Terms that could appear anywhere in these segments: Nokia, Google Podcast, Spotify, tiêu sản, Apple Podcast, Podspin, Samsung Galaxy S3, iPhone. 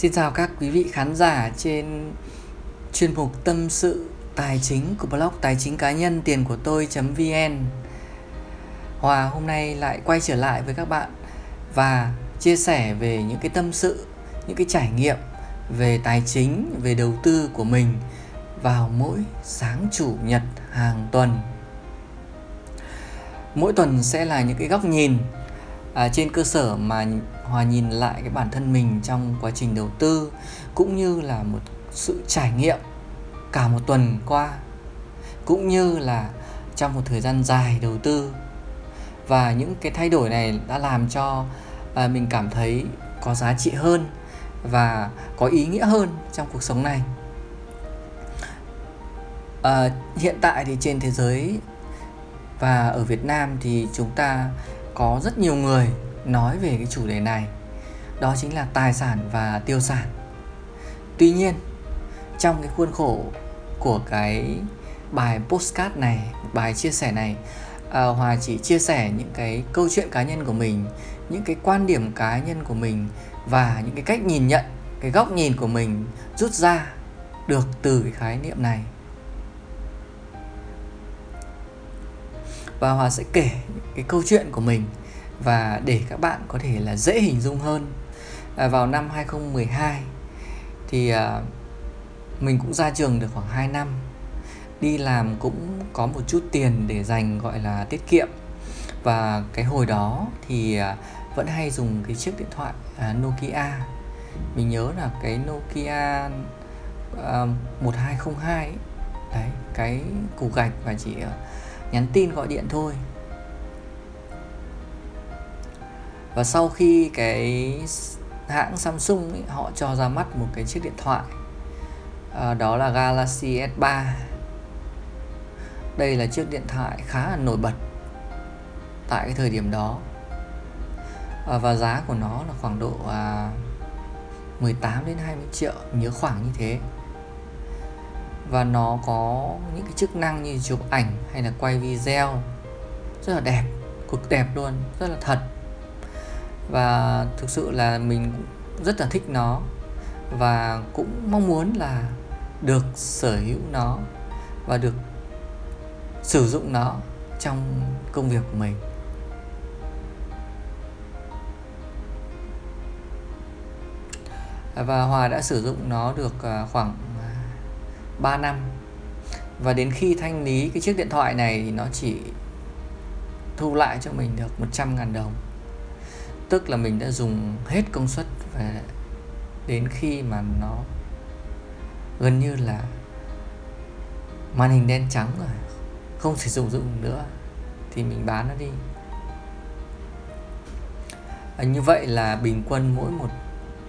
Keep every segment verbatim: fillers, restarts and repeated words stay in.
Xin chào các quý vị khán giả trên chuyên mục tâm sự tài chính của blog tài chính cá nhân tiền của tôi.vn. Hòa hôm nay lại quay trở lại với các bạn và chia sẻ về những cái tâm sự, những cái trải nghiệm về tài chính, về đầu tư của mình vào mỗi sáng chủ nhật hàng tuần. Mỗi tuần sẽ là những cái góc nhìn à, trên cơ sở mà Hòa nhìn lại cái bản thân mình trong quá trình đầu tư, cũng như là một sự trải nghiệm cả một tuần qua, cũng như là trong một thời gian dài đầu tư. Và những cái thay đổi này đã làm cho à, mình cảm thấy có giá trị hơn và có ý nghĩa hơn trong cuộc sống này. à, Hiện tại thì trên thế giới và ở Việt Nam thì chúng ta có rất nhiều người nói về cái chủ đề này, đó chính là tài sản và tiêu sản. Tuy nhiên, trong cái khuôn khổ của cái bài podcast này, bài chia sẻ này, à, Hòa chỉ chia sẻ những cái câu chuyện cá nhân của mình, những cái quan điểm cá nhân của mình và những cái cách nhìn nhận, cái góc nhìn của mình rút ra được từ cái khái niệm này. Và Hòa sẽ kể cái câu chuyện của mình và để các bạn có thể là dễ hình dung hơn. à, Vào năm hai không một hai thì à, mình cũng ra trường được khoảng hai năm, đi làm cũng có một chút tiền để dành gọi là tiết kiệm. Và cái hồi đó thì à, vẫn hay dùng cái chiếc điện thoại à, Nokia. Mình nhớ là cái Nokia à, một hai không hai ấy. Đấy, cái củ gạch và chỉ nhắn tin gọi điện thôi. Và sau khi cái hãng Samsung ấy, họ cho ra mắt một cái chiếc điện thoại, à, đó là Galaxy S ba. Đây là chiếc điện thoại khá là nổi bật tại cái thời điểm đó, à, và giá của nó là khoảng độ à, mười tám đến hai mươi triệu, nhớ khoảng như thế. Và nó có những cái chức năng như chụp ảnh hay là quay video rất là đẹp, cực đẹp luôn, rất là thật. Và thực sự là mình rất là thích nó và cũng mong muốn là được sở hữu nó và được sử dụng nó trong công việc của mình. Và Hòa đã sử dụng nó được khoảng ba năm. Và đến khi thanh lý cái chiếc điện thoại này thì nó chỉ thu lại cho mình được một trăm ngàn đồng. Tức là mình đã dùng hết công suất và đến khi mà nó gần như là màn hình đen trắng rồi, không thể sử dụng nữa thì mình bán nó đi. à, Như vậy là bình quân mỗi một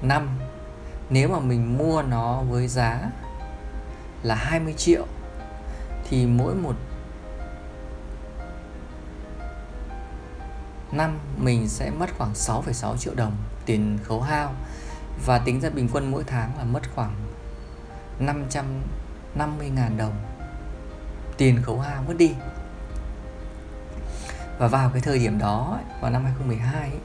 năm, nếu mà mình mua nó với giá là hai mươi triệu thì mỗi một năm mình sẽ mất khoảng sáu phẩy sáu triệu đồng tiền khấu hao. Và tính ra bình quân mỗi tháng là mất khoảng năm trăm năm mươi ngàn đồng tiền khấu hao mất đi. Và vào cái thời điểm đó, vào năm hai không một hai ấy,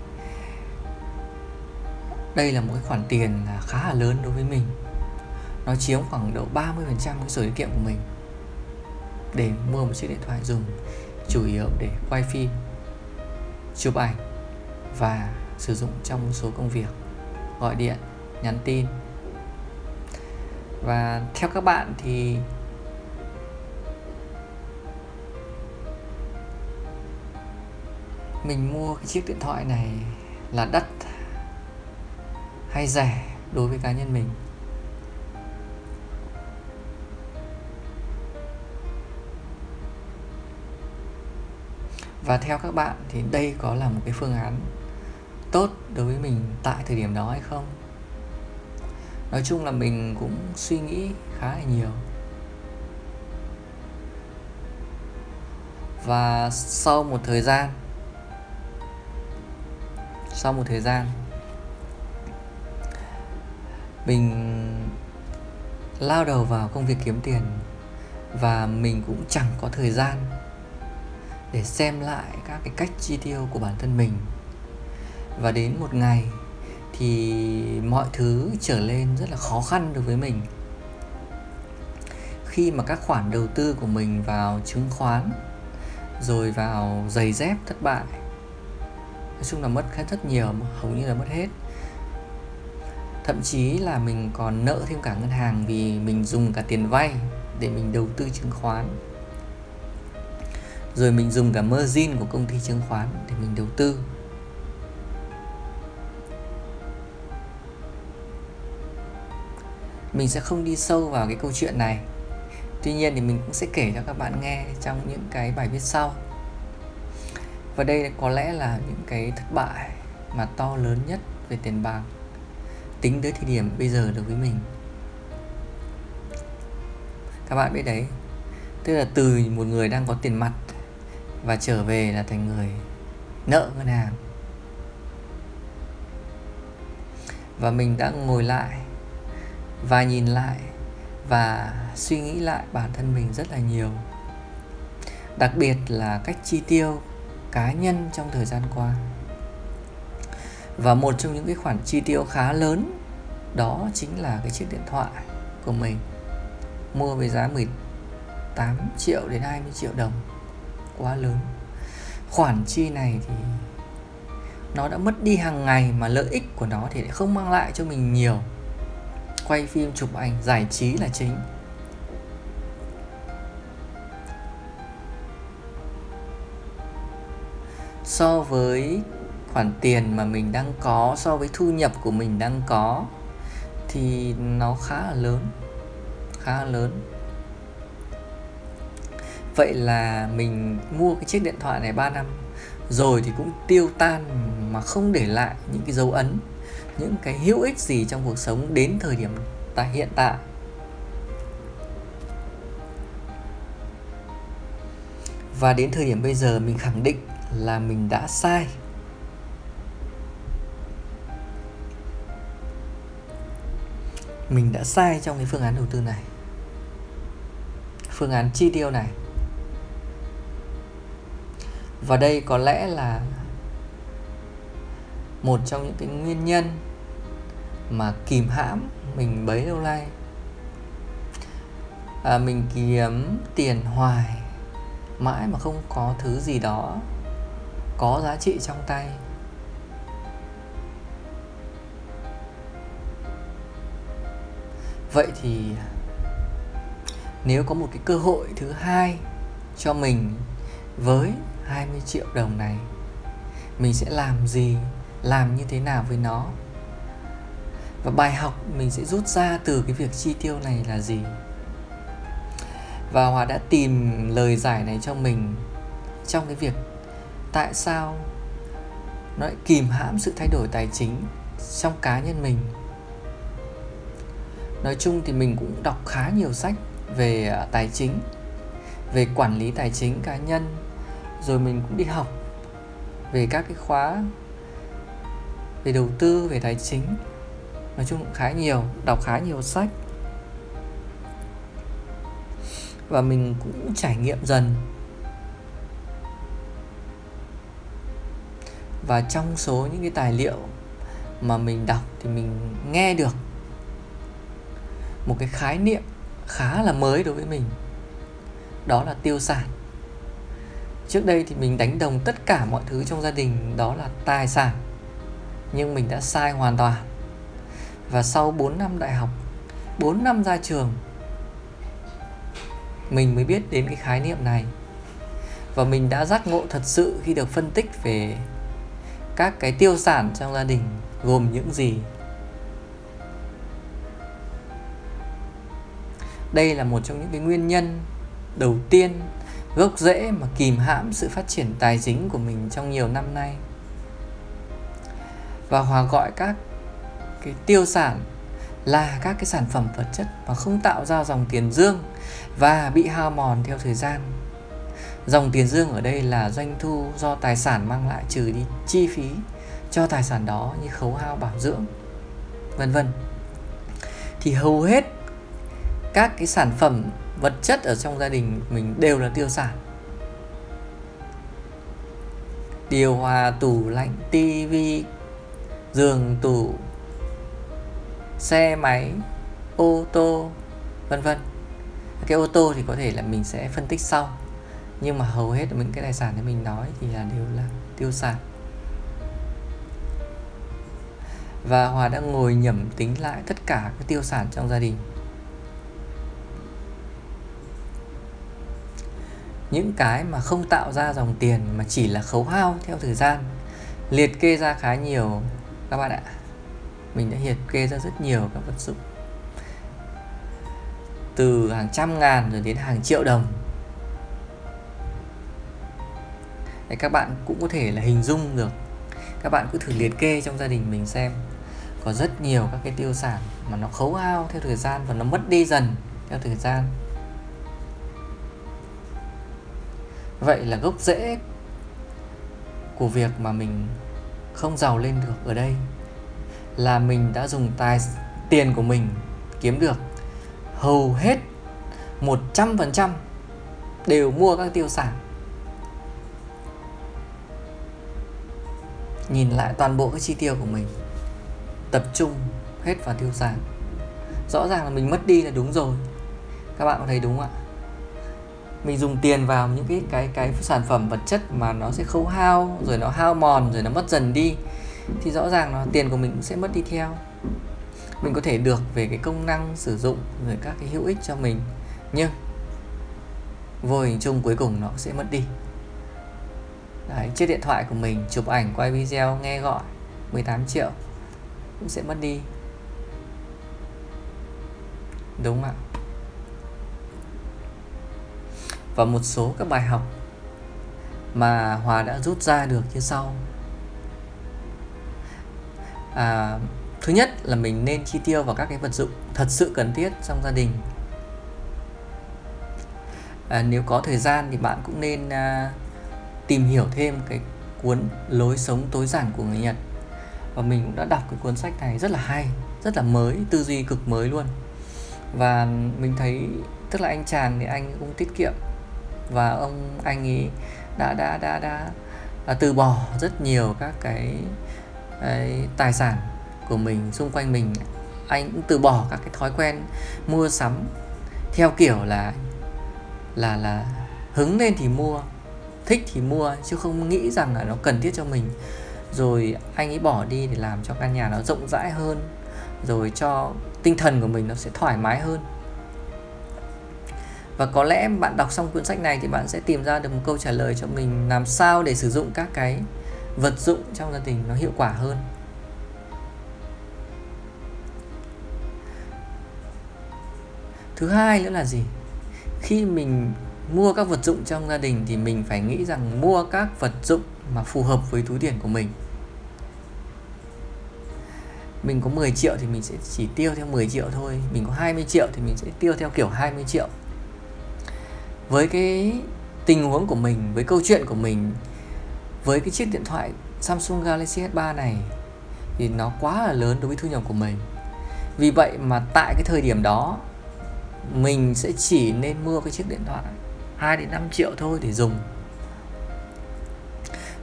đây là một cái khoản tiền khá là lớn đối với mình. Nó chiếm khoảng độ ba mươi phần trăm cái sổ tiết kiệm của mình để mua một chiếc điện thoại dùng chủ yếu để quay phim, chụp ảnh và sử dụng trong một số công việc, gọi điện, nhắn tin. Và theo các bạn thì mình mua cái chiếc điện thoại này là đắt hay rẻ đối với cá nhân mình? Và theo các bạn thì đây có là một cái phương án tốt đối với mình tại thời điểm đó hay không? Nói chung là mình cũng suy nghĩ khá là nhiều. Và sau một thời gian Sau một thời gian mình lao đầu vào công việc kiếm tiền và mình cũng chẳng có thời gian để xem lại các cái cách chi tiêu của bản thân mình. Và đến một ngày thì mọi thứ trở lên rất là khó khăn đối với mình. Khi mà các khoản đầu tư của mình vào chứng khoán, rồi vào giày dép thất bại, nói chung là mất khá rất nhiều, hầu như là mất hết. Thậm chí là mình còn nợ thêm cả ngân hàng vì mình dùng cả tiền vay để mình đầu tư chứng khoán. Rồi mình dùng cả margin của công ty chứng khoán để mình đầu tư. Mình sẽ không đi sâu vào cái câu chuyện này. Tuy nhiên thì mình cũng sẽ kể cho các bạn nghe trong những cái bài viết sau. Và đây có lẽ là những cái thất bại mà to lớn nhất về tiền bạc tính tới thời điểm bây giờ đối với mình. Các bạn biết đấy, tức là từ một người đang có tiền mặt và trở về là thành người nợ ngân hàng. Và mình đã ngồi lại và nhìn lại và suy nghĩ lại bản thân mình rất là nhiều. Đặc biệt là cách chi tiêu cá nhân trong thời gian qua. Và một trong những cái khoản chi tiêu khá lớn đó chính là cái chiếc điện thoại của mình, mua với giá mười tám triệu đến hai mươi triệu đồng. Quá lớn. Khoản chi này thì nó đã mất đi hàng ngày mà lợi ích của nó thì lại không mang lại cho mình nhiều. Quay phim, chụp ảnh, giải trí là chính. So với khoản tiền mà mình đang có, so với thu nhập của mình đang có thì nó khá là lớn. Khá là lớn. Vậy là mình mua cái chiếc điện thoại này ba năm rồi thì cũng tiêu tan mà không để lại những cái dấu ấn, những cái hữu ích gì trong cuộc sống đến thời điểm tại hiện tại. Và đến thời điểm bây giờ mình khẳng định là mình đã sai. Mình đã sai trong cái phương án đầu tư này, phương án chi tiêu này. Và đây có lẽ là một trong những cái nguyên nhân mà kìm hãm mình bấy lâu nay. à, Mình kiếm tiền hoài mãi mà không có thứ gì đó có giá trị trong tay. Vậy thì nếu có một cái cơ hội thứ hai cho mình với hai mươi triệu đồng này, mình sẽ làm gì, làm như thế nào với nó? Và bài học mình sẽ rút ra từ cái việc chi tiêu này là gì? Và Hòa đã tìm lời giải này cho mình trong cái việc tại sao nó lại kìm hãm sự thay đổi tài chính trong cá nhân mình. Nói chung thì mình cũng đọc khá nhiều sách về tài chính, về quản lý tài chính cá nhân. Rồi mình cũng đi học về các cái khóa về đầu tư, về tài chính. Nói chung cũng khá nhiều, đọc khá nhiều sách. Và mình cũng trải nghiệm dần. Và trong số những cái tài liệu mà mình đọc thì mình nghe được một cái khái niệm khá là mới đối với mình. Đó là tiêu sản. Trước đây thì mình đánh đồng tất cả mọi thứ trong gia đình đó là tài sản. Nhưng mình đã sai hoàn toàn. Và sau bốn năm đại học, bốn năm ra trường, mình mới biết đến cái khái niệm này. Và mình đã giác ngộ thật sự khi được phân tích về các cái tiêu sản trong gia đình gồm những gì. Đây là một trong những cái nguyên nhân đầu tiên, gốc rễ mà kìm hãm sự phát triển tài chính của mình trong nhiều năm nay. Và Hòa gọi các cái tiêu sản là các cái sản phẩm vật chất mà không tạo ra dòng tiền dương và bị hao mòn theo thời gian. Dòng tiền dương ở đây là doanh thu do tài sản mang lại trừ đi chi phí cho tài sản đó như khấu hao bảo dưỡng, vân vân. Thì hầu hết các cái sản phẩm vật chất ở trong gia đình mình đều là tiêu sản. Điều hòa, tủ lạnh, tivi, giường tủ, xe máy, ô tô, vân vân. Cái ô tô thì có thể là mình sẽ phân tích sau, nhưng mà hầu hết những cái tài sản để mình nói thì là đều là tiêu sản. Và Hòa đã ngồi nhẩm tính lại tất cả các tiêu sản trong gia đình. Những cái mà không tạo ra dòng tiền mà chỉ là khấu hao theo thời gian, liệt kê ra khá nhiều các bạn ạ. Mình đã liệt kê ra rất nhiều các vật dụng, từ hàng trăm ngàn rồi đến hàng triệu đồng. Đấy, các bạn cũng có thể là hình dung được. Các bạn cứ thử liệt kê trong gia đình mình xem, có rất nhiều các cái tiêu sản mà nó khấu hao theo thời gian và nó mất đi dần theo thời gian. Vậy là gốc rễ của việc mà mình không giàu lên được ở đây là mình đã dùng tài tiền của mình kiếm được hầu hết một trăm phần trăm đều mua các tiêu sản. Nhìn lại toàn bộ các chi tiêu của mình, tập trung hết vào tiêu sản. Rõ ràng là mình mất đi là đúng rồi. Các bạn có thấy đúng không ạ? Mình dùng tiền vào những cái, cái, cái sản phẩm vật chất mà nó sẽ khấu hao, rồi nó hao mòn, rồi nó mất dần đi, thì rõ ràng là tiền của mình cũng sẽ mất đi theo. Mình có thể được về cái công năng sử dụng, rồi các cái hữu ích cho mình, nhưng vô hình chung cuối cùng nó sẽ mất đi. Đấy, chiếc điện thoại của mình chụp ảnh, quay video, nghe gọi mười tám triệu cũng sẽ mất đi, đúng không ạ? Và một số các bài học mà Hòa đã rút ra được như sau. à, Thứ nhất là mình nên chi tiêu vào các cái vật dụng thật sự cần thiết trong gia đình. à, Nếu có thời gian thì bạn cũng nên à, tìm hiểu thêm cái cuốn Lối Sống Tối Giản của người Nhật. Và mình cũng đã đọc cái cuốn sách này rất là hay, rất là mới, tư duy cực mới luôn. Và mình thấy, tức là anh chàng thì anh cũng tiết kiệm, và ông anh ấy đã, đã, đã, đã, đã từ bỏ rất nhiều các cái, cái tài sản của mình xung quanh mình. Anh cũng từ bỏ các cái thói quen mua sắm theo kiểu là Là, là hứng lên thì mua, thích thì mua, chứ không nghĩ rằng là nó cần thiết cho mình. Rồi anh ấy bỏ đi để làm cho căn nhà nó rộng rãi hơn, rồi cho tinh thần của mình nó sẽ thoải mái hơn. Và có lẽ bạn đọc xong cuốn sách này thì bạn sẽ tìm ra được một câu trả lời cho mình, làm sao để sử dụng các cái vật dụng trong gia đình nó hiệu quả hơn. Thứ hai nữa là gì? Khi mình mua các vật dụng trong gia đình thì mình phải nghĩ rằng mua các vật dụng mà phù hợp với túi tiền của mình. Mình có mười triệu thì mình sẽ chỉ tiêu theo mười triệu thôi. Mình có hai mươi triệu thì mình sẽ tiêu theo kiểu hai mươi triệu. Với cái tình huống của mình, với câu chuyện của mình, với cái chiếc điện thoại Samsung Galaxy S ba này thì nó quá là lớn đối với thu nhập của mình. Vì vậy mà tại cái thời điểm đó, mình sẽ chỉ nên mua cái chiếc điện thoại hai đến năm triệu thôi để dùng.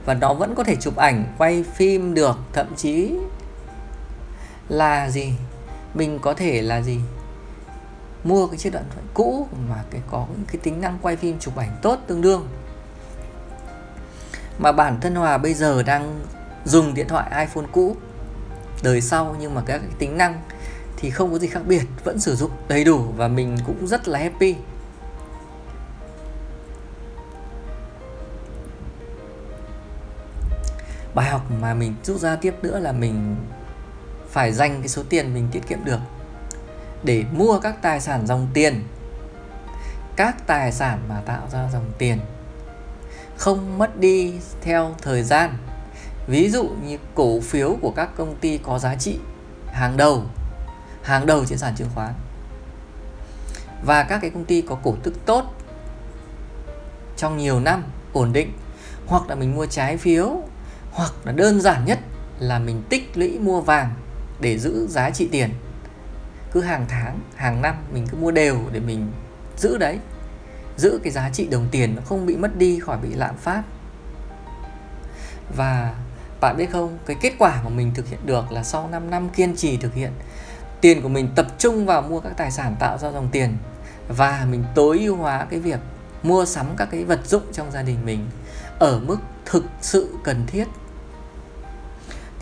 Và nó vẫn có thể chụp ảnh, quay phim được. Thậm chí là gì? Mình có thể là gì? Mua cái chiếc điện thoại cũ mà cái có những cái tính năng quay phim, chụp ảnh tốt tương đương. Mà bản thân Hòa bây giờ đang dùng điện thoại iPhone cũ đời sau, nhưng mà các cái tính năng thì không có gì khác biệt, vẫn sử dụng đầy đủ và mình cũng rất là happy. Bài học mà mình rút ra tiếp nữa là mình phải dành cái số tiền mình tiết kiệm được để mua các tài sản dòng tiền. Các tài sản mà tạo ra dòng tiền không mất đi theo thời gian. Ví dụ như cổ phiếu của các công ty có giá trị hàng đầu, hàng đầu trên sàn chứng khoán, và các cái công ty có cổ tức tốt trong nhiều năm ổn định. Hoặc là mình mua trái phiếu, hoặc là đơn giản nhất là mình tích lũy mua vàng để giữ giá trị tiền. Cứ hàng tháng, hàng năm mình cứ mua đều để mình giữ đấy, giữ cái giá trị đồng tiền nó không bị mất đi, khỏi bị lạm phát. Và Bạn biết không, cái kết quả mà mình thực hiện được là sau năm năm kiên trì thực hiện, tiền của mình tập trung vào mua các tài sản tạo ra dòng tiền, và mình tối ưu hóa cái việc mua sắm các cái vật dụng trong gia đình mình ở mức thực sự cần thiết,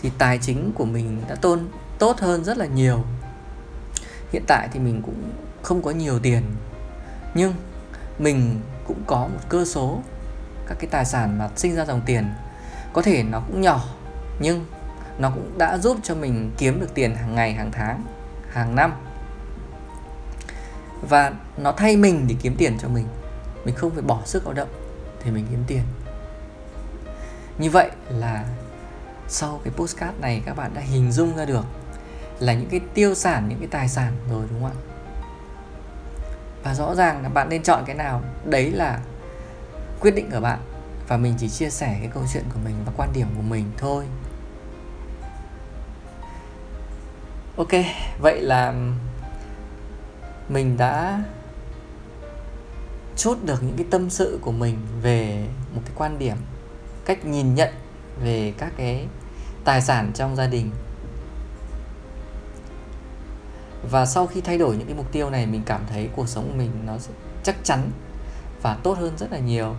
thì tài chính của mình đã tôn tốt hơn rất là nhiều. Hiện tại thì mình cũng không có nhiều tiền, nhưng mình cũng có một cơ số các cái tài sản mà sinh ra dòng tiền. Có thể nó cũng nhỏ, nhưng nó cũng đã giúp cho mình kiếm được tiền hàng ngày, hàng tháng, hàng năm, và nó thay mình để kiếm tiền cho mình. Mình không phải bỏ sức lao động thì mình kiếm tiền. Như vậy là sau cái podcast này các bạn đã hình dung ra được là những cái tiêu sản, những cái tài sản rồi, đúng không ạ? Và rõ ràng là bạn nên chọn cái nào, đấy là quyết định của bạn. Và mình chỉ chia sẻ cái câu chuyện của mình và quan điểm của mình thôi. Ok, vậy là mình đã chốt được những cái tâm sự của mình về một cái quan điểm, cách nhìn nhận về các cái tài sản trong gia đình. Và sau khi thay đổi những cái mục tiêu này, mình cảm thấy cuộc sống của mình nó chắc chắn và tốt hơn rất là nhiều.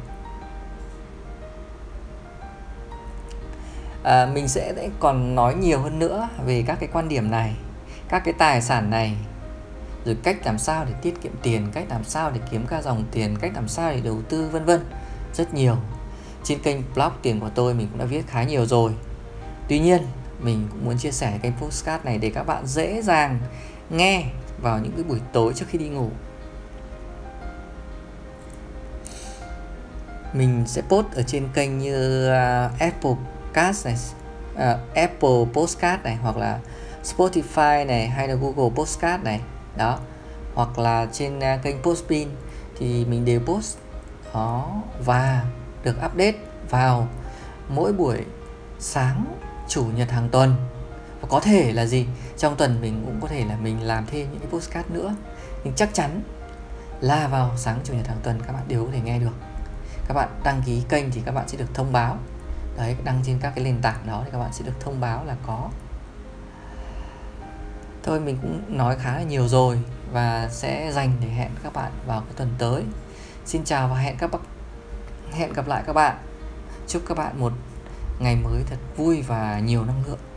À, mình sẽ còn nói nhiều hơn nữa về các cái quan điểm này, các cái tài sản này, rồi cách làm sao để tiết kiệm tiền, cách làm sao để kiếm ra dòng tiền, cách làm sao để đầu tư, vân vân, rất nhiều. Trên kênh blog Tiền Của Tôi mình cũng đã viết khá nhiều rồi. Tuy nhiên mình cũng muốn chia sẻ kênh podcast này để các bạn dễ dàng nghe vào những cái buổi tối trước khi đi ngủ. Mình sẽ post ở trên kênh như Apple Podcast này, uh, Apple Podcast này, hoặc là Spotify này, hay là Google Podcast này, đó, hoặc là trên uh, kênh Podspin thì mình đều post đó, và được update vào mỗi buổi sáng chủ nhật hàng tuần. Và có thể là gì, trong tuần mình cũng có thể là mình làm thêm những cái podcast nữa, nhưng chắc chắn là vào sáng chủ nhật hàng tuần các bạn đều có thể nghe được. Các bạn đăng ký kênh thì các bạn sẽ được thông báo. Đấy, đăng trên các cái nền tảng đó thì các bạn sẽ được thông báo là có. Thôi mình cũng nói khá là nhiều rồi, và sẽ dành để hẹn các bạn vào cái tuần tới. Xin chào và hẹn các bạn, hẹn gặp lại các bạn. Chúc các bạn một ngày mới thật vui và nhiều năng lượng.